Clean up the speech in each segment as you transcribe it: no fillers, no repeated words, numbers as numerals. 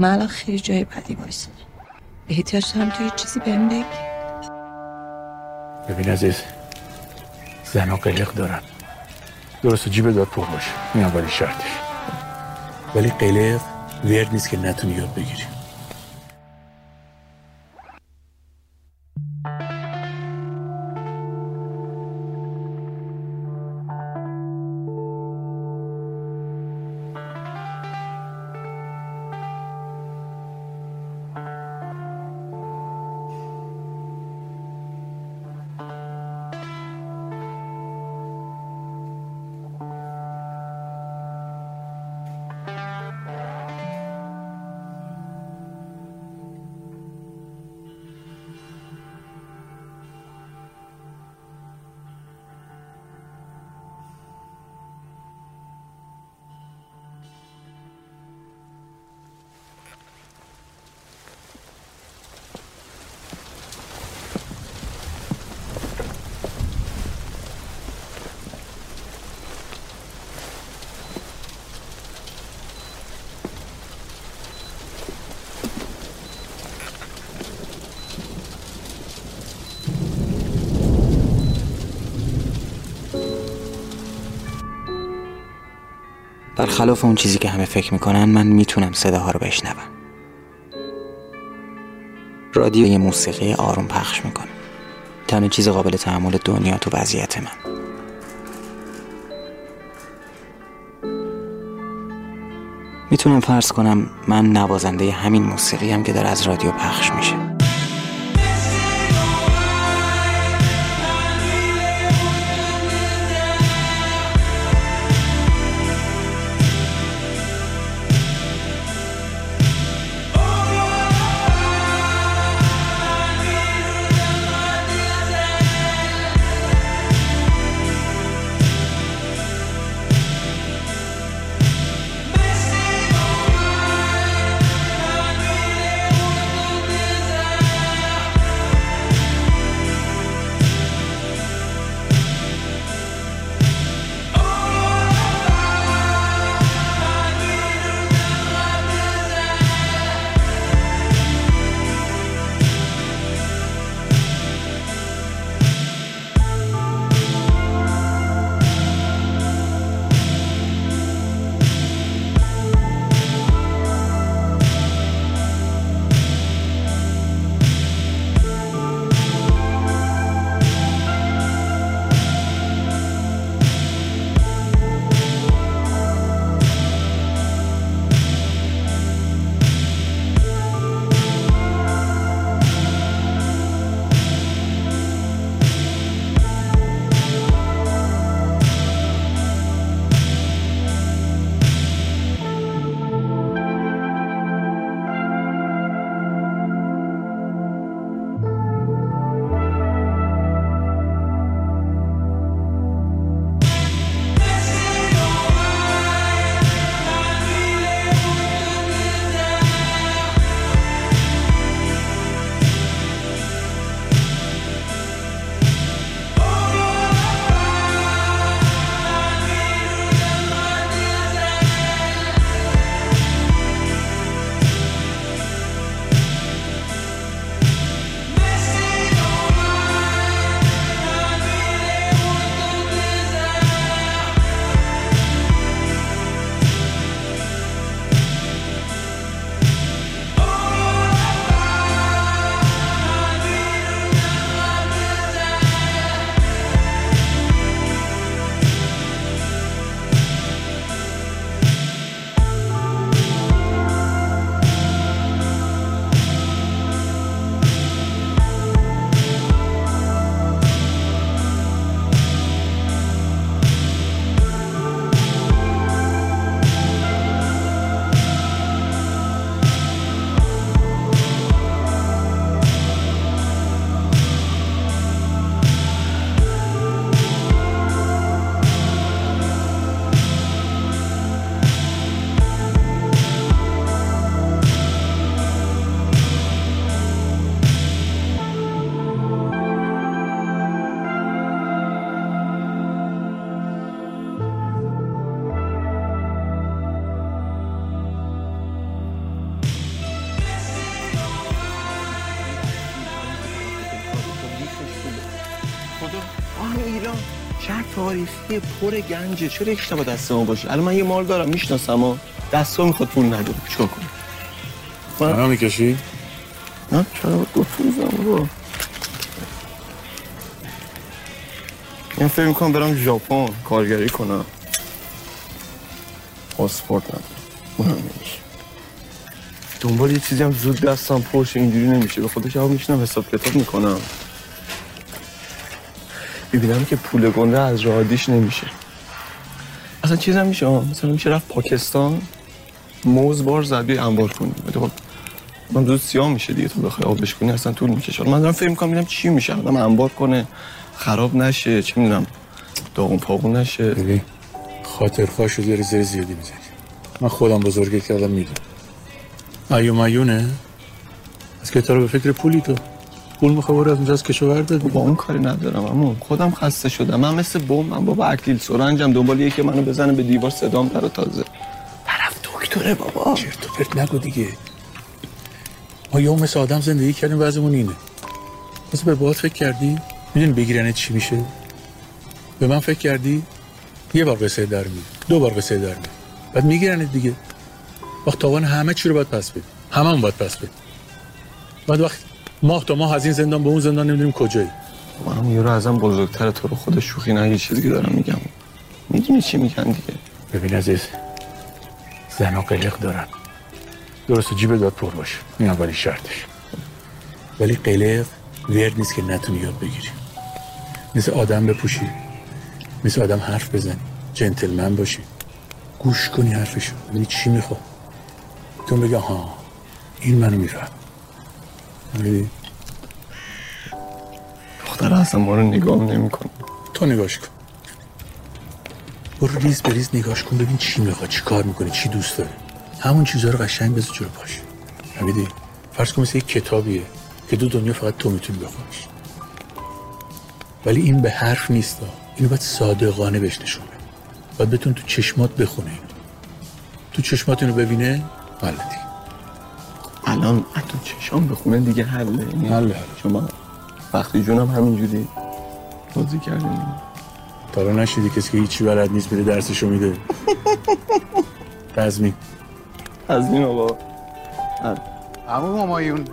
من الان خیلی جای بدی بایستم. احتیاج دارم تو یه چیزی بهم بگی. ببین عزیز، زن و قلق دارم. درست جیب دار پر باشه، این اولی شرطش. ولی قلق ورد نیست که نتونی یاد بگیری. خلاف اون چیزی که همه فکر میکنن، من میتونم صداها رو بشنوم. رادیو یه موسیقی آروم پخش میکنه. تنها چیز قابل تحمل دنیا تو وضعیت من. میتونم فرض کنم من نوازنده همین موسیقی هم که داره از رادیو پخش میشه. ایران شهر تاریخی پر گنجه، چرا یک شب دست ما باشه؟ الان من یه مال دارم میشناسم و دستم میخواد پول نداره، چیکار کنم؟ تنها میکشی؟ نه چرا دو توزم رو من فکر میکنم برم ژاپن کارگری کنم، پاسپورت ندارم، اونم نمیشه، دنبال یه چیزی هم زود دستم پرش، اینجوری نمیشه، به خودش هم میشنم حساب کتاب میکنم، ببینم که پول گنده از رادیش نمیشه، اصلا چیزم میشه، مثلا میشه رفت پاکستان موز بار زدی انبار کنی، من زود سیاه میشه دیگه، تو بخوای آبش کنی اصلا طول میکشه، من دارم فکر میکنم ببینم چی میشه، آدم انبار کنه خراب نشه، چه میدونم داغون پاغون نشه. ببین خاطرخواشو داری زیر زیادی میزنی، من خودم بزرگت کردم میدونم، ایونه از که تو به فکر پولی، تو پول میخوای برو از اونجا از کشاورزی، با اون کاری ندارم، اما خودم خسته شدم، من مثل بم، من بابا اکلیل سرنجم، دنبال یکی منو بزنه به دیوار صدام در تازه، طرف دکتره بابا، چرت و پرت نگو دیگه، ما یه مثل آدم زندگی کردیم، وضعمون اینه، مثلا به باهات فکر کردی میدونی بگیرنت چی میشه؟ به من فکر کردی؟ یه بار قصه در میاد، دو بار قصه در میاد، بعد میگیرنت دیگه، وقت تاوان همه چی رو باید پس بدیم، هممون باید پس بدیم، بعد وقت ماه تا ماه از این زندان به اون زندان نمیدونیم کجایی. منم یارو ازم بزرگتر تو رو، خود شوخی نه یه چیزی دارم میگم، میدونی چی میگم دیگه. ببین عزیز، زنا قلق دارن، درست جیب داد پر باشه، این اولین شرطش، ولی قلق ورد نیست که نتونی یاد بگیری، مثل آدم بپوشی، مثل آدم حرف بزنی، جنتلمن باشی، گوش کنی حرفشو، ببینی چی میخواد، تو بگی ها این منو میفهم. ببین دختر اصلا ما رو نگاه نمیکنه، تو نگاش کن، برو ریز به ریز نگاش کن، ببین چی میخواد، چی کار میکنه، چی دوست داره، همون چیزها رو قشنگ بذار جلو پاش. نمیدی فرض کن مثل یک کتابیه که دو دنیا فقط تو میتونی بخونیش، ولی این به حرف نیست، اینو باید صادقانه بهش نشون بدی، باید بتون تو چشمات بخونه، اینو تو چشمات اینو ببینه حلتی، الان تو چشام بخونه دیگه حله، حله، شما وقتی جونم همینجوری بازی کردیم، تا رو نشدی کسی که هیچی بلد نیست بره درسشو میده، تزمین آقا، اما همایون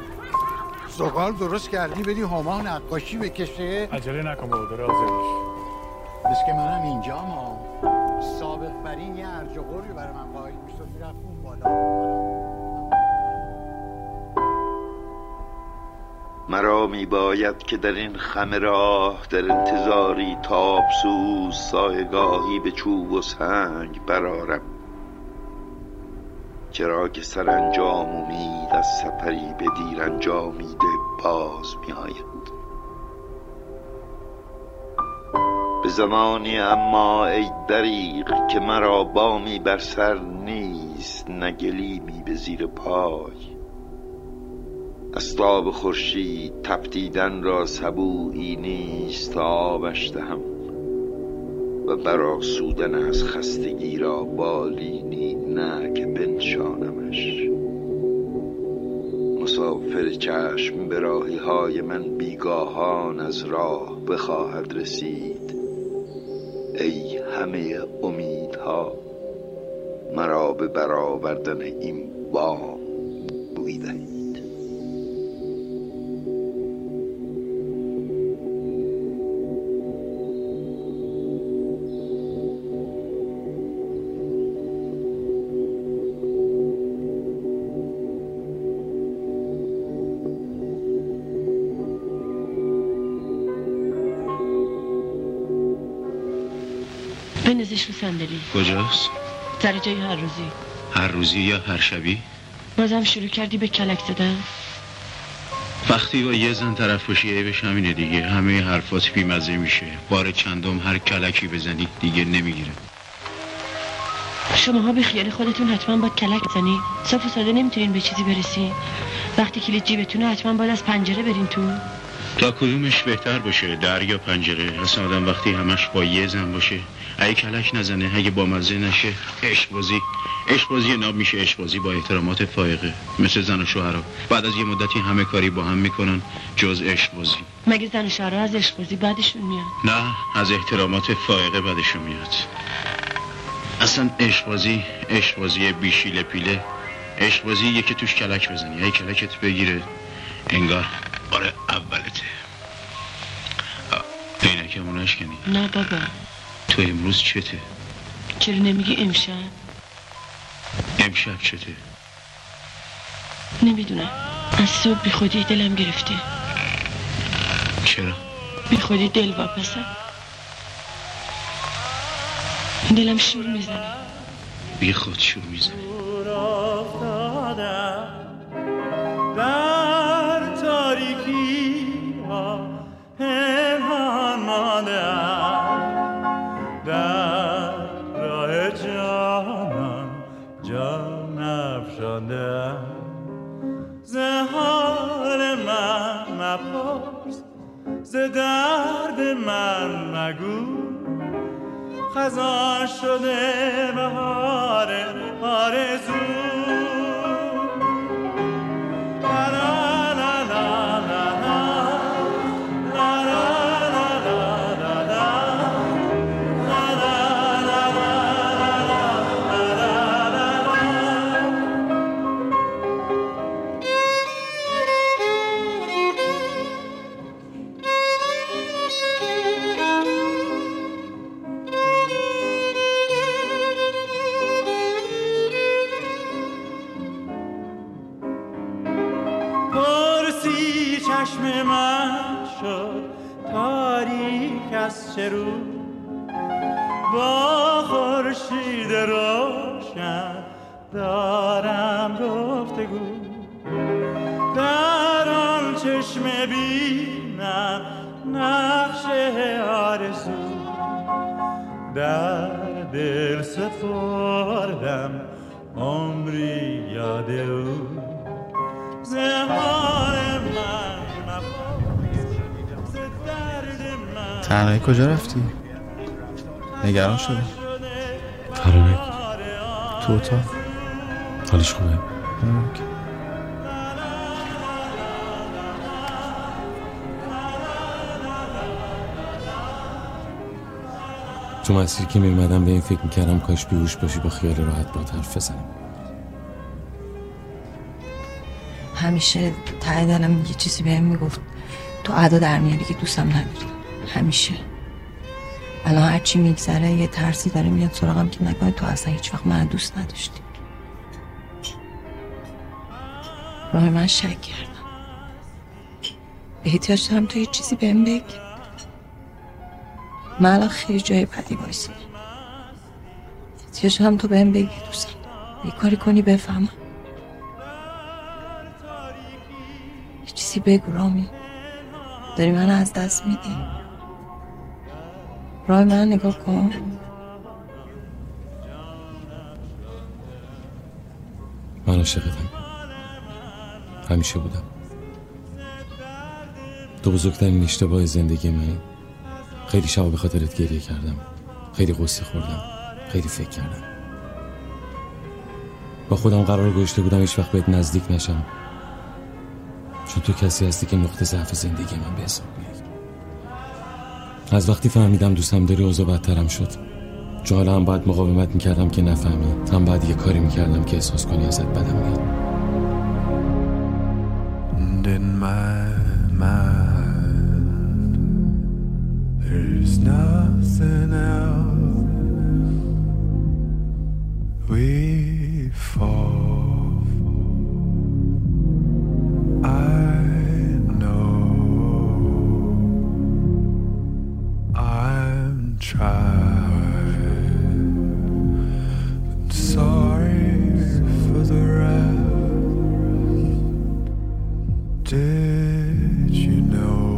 زغال درست کردی بدی هما نقاشی بکشه؟ عجله نکن بابا، داره حاضر میشه، بس که منم اینجا، ما سابق برین یه ارج و قوری برای من قاید میشت و میرفت اون بالا، مرا میباید که در این خم راه در انتظاری تابسوز سایگاهی به چوب و سنگ برارم، چرا که سرانجام امید از سفری به دیر انجامیده باز میآید، به زمانی اما ای دریغ که مرا بامی بر سر نیست، نگلیمی به زیر پای، استاب خورشید تپیدن را سبویی نیست، آبش دهم و برا سودن از خستگی را بالینی نه که بنشانمش، مسافر چشم به راهی های من بیگاهان از راه بخواهد رسید، ای همه امیدها مرا به برآوردن این بام بویدهی. بنزش رو صندلی. کجاست؟ سر جای هر روزی. هر روزی یا هر شبی؟ بازم شروع کردی به کلک زدن؟ وقتی با یه زن طرف باشی عیبش همینه دیگه، همه حرفات بیمزه میشه، بار چندم هر کلکی بزنی دیگه نمیگیره. شماها به خیال خودتون حتما باید کلک زنی، صاف و ساده نمیتونین به چیزی برسین، وقتی کلید جیبتونه حتما باید از پنجره برین تو. تا کدومش بهتر باشه، در یا پنجره؟ اصلا آدم وقتی همش با یه زن باشه، اگه کلک نزنه، اگه با مزه نشه، عشق بازی ناب میشه. عشق بازی با احترامات فایقه، مثل زن و شوهرها بعد از یه مدتی همه کاری با هم میکنن جز عشق بازی. مگه زن و شوهرها از عشق بازی بعدشون میاد؟ نه، از احترامات فایقه بعدشون میاد. اصلا عشق بازی بیشیل پیله، عشق بازی یکی توش کلک بزنی، اگه کلکت بگیره انگار باره اولته. عینک همونو اشکنی؟ نه بابا. تو امروز چته؟ چرا نمیگی امشب؟ امشب چته؟ نمیدونم، از صبح بی خودی دلم گرفته. چرا؟ بی خودی دل واپسم، دلم شور میزنه. بی خود شور میزنه. در تاریکی ها پنهان مانده ام، در راه جانان جان افشانده ام. ز حال من مپرس، ز درد من مگو، خزان شده بهار آرزو. چه رو با خورشید روشن دارم گفتگو؟ در آن چشم بینم نقش آرزو، در دل سپردم عمری یاد او. زمان من تنهایی کجا رفتی؟ نگران شدم. ترانه تو اتاق حالش خوبه؟ تو مسیر که میمدم به این فکر میکردم کاش بیهوش باشی با خیال راحت با حرف بزنم. همیشه ته دلم یه چیزی بهم میگفت تو ادا در میاری که دوستم نداری. همیشه. الان هرچی میگذره یه ترسی داره میاد سراغم که نکنه تو اصلا هیچ وقت من دوست نداشتی. روی من شک کردم. احتیاج دارم تو یه چیزی بهم بگی. من الان خیلی جای بدی بایستم. احتیاج دارم تو بهم بگی دوستم. یه کاری کنی بفهمم. یه چیزی بگو رامی. داری من از دست میدی. راه من نگاه کن. من عاشقتم، همیشه بودم. تو بزرگترین اشتباه زندگی من. خیلی شبا به خاطرت گریه کردم، خیلی غصه خوردم، خیلی فکر کردم. با خودم قرار گذاشته بودم هیچ وقت بهت نزدیک نشم، چون تو کسی هستی که نقطه ضعف زندگی من به حساب میاد. از وقتی فهمیدم دوستم داری اوضاع بدترم شد، چون حالا هم باید مقاومت میکردم که نفهمی، هم باید یه کاری میکردم که احساس کنی ازت بدم میاد. In my mind there's nothing else. We fall. I know I'm trying. Sorry for the rest. Did you know?